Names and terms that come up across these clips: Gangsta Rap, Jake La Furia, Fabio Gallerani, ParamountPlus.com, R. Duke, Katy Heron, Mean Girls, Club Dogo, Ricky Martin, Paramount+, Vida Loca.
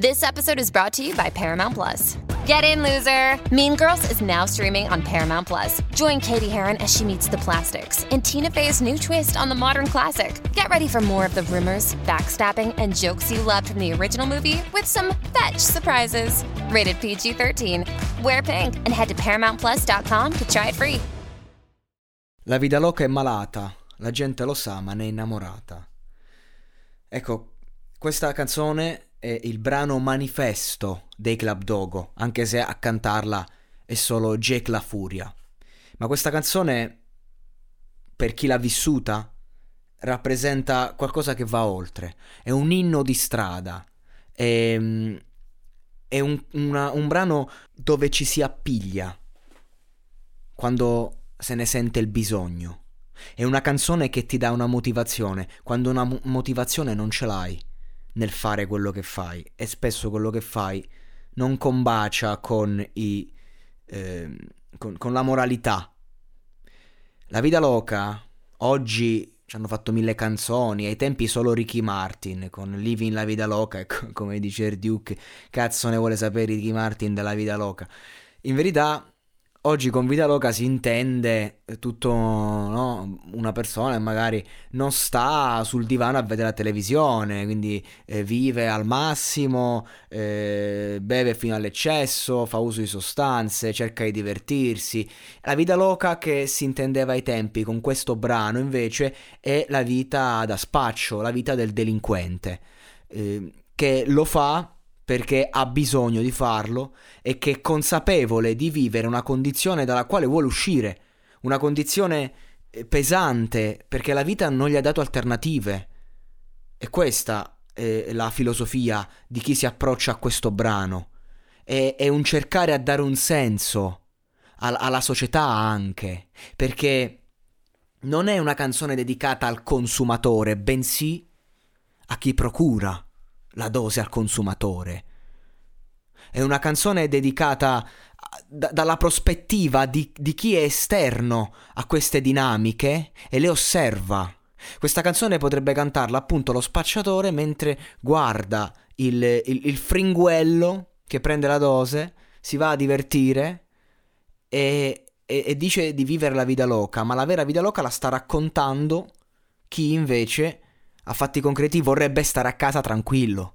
This episode is brought to you by Paramount+. Get in, loser! Mean Girls is now streaming on Paramount+. Join Katy Heron as she meets the plastics in Tina Fey's new twist on the modern classic. Get ready for more of the rumors, backstabbing, and jokes you loved from the original movie with some fetch surprises. Rated PG-13. Wear pink and head to ParamountPlus.com to try it free. La vida loca è malata, la gente lo sa ma ne è innamorata. Ecco, questa canzone è il brano manifesto dei Club Dogo, anche se a cantarla è solo Jake La Furia. Ma questa canzone, per chi l'ha vissuta, rappresenta qualcosa che va oltre. È un inno di strada, è un brano dove ci si appiglia quando se ne sente il bisogno. È una canzone che ti dà una motivazione quando una motivazione non ce l'hai nel fare quello che fai, e spesso quello che fai non combacia con la moralità. La Vida Loca oggi ci hanno fatto 1000 canzoni, ai tempi solo Ricky Martin con Living la Vida Loca, come dice R. Duke, cazzo ne vuole sapere Ricky Martin della Vida Loca. In verità oggi con Vida Loca si intende tutto, no? Una persona che magari non sta sul divano a vedere la televisione, quindi vive al massimo, beve fino all'eccesso, fa uso di sostanze, cerca di divertirsi. La Vida Loca che si intendeva ai tempi con questo brano invece è la vita da spaccio, la vita del delinquente, che lo fa perché ha bisogno di farlo e che è consapevole di vivere una condizione dalla quale vuole uscire, una condizione pesante, perché la vita non gli ha dato alternative. E questa è la filosofia di chi si approccia a questo brano. È un cercare a dare un senso alla società anche, perché non è una canzone dedicata al consumatore, bensì a chi procura la dose al consumatore. È una canzone dedicata dalla prospettiva di chi è esterno a queste dinamiche e le osserva. Questa canzone potrebbe cantarla appunto lo spacciatore mentre guarda il fringuello che prende la dose, si va a divertire e dice di vivere la vida loca, ma la vera vida loca la sta raccontando chi invece a fatti concreti vorrebbe stare a casa tranquillo.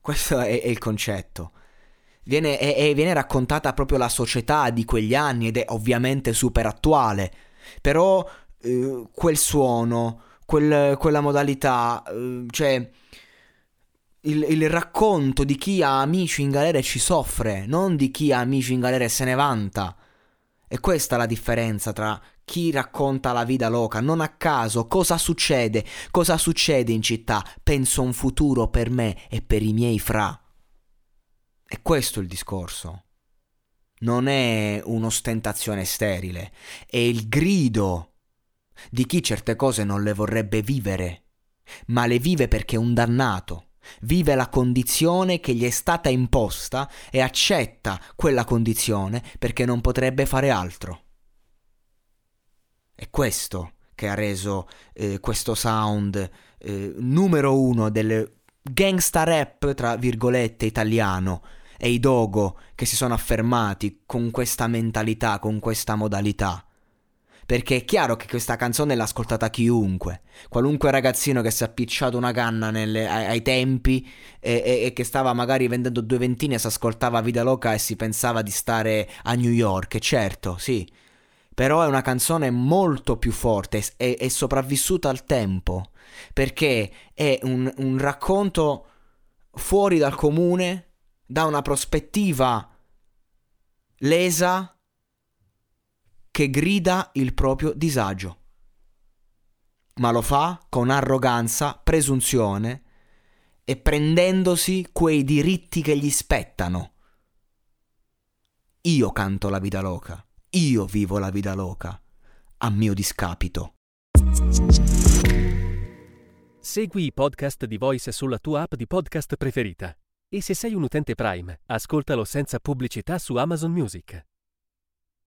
Questo è il concetto. Viene raccontata proprio la società di quegli anni ed è ovviamente super attuale. Però quel suono, quella modalità, cioè il racconto di chi ha amici in galera e ci soffre, non di chi ha amici in galera e se ne vanta. E questa è la differenza tra chi racconta la vida loca. Non a caso cosa succede? Cosa succede in città? Penso a un futuro per me e per i miei fra. E questo è il discorso. Non è un'ostentazione sterile, è il grido di chi certe cose non le vorrebbe vivere, ma le vive perché è un dannato. Vive la condizione che gli è stata imposta e accetta quella condizione perché non potrebbe fare altro. È questo che ha reso questo sound numero uno del gangsta rap tra virgolette italiano, e i Dogo che si sono affermati con questa mentalità, con questa modalità. Perché è chiaro che questa canzone l'ha ascoltata chiunque, qualunque ragazzino che si è appicciato una canna ai tempi e che stava magari vendendo 2 ventine, si ascoltava Vida Loca e si pensava di stare a New York. E certo, sì, però è una canzone molto più forte, è sopravvissuta al tempo, perché è un racconto fuori dal comune, da una prospettiva lesa, che grida il proprio disagio, ma lo fa con arroganza, presunzione e prendendosi quei diritti che gli spettano. Io canto la vida loca, io vivo la vida loca, a mio discapito. Segui i podcast di Voice sulla tua app di podcast preferita e se sei un utente Prime, ascoltalo senza pubblicità su Amazon Music.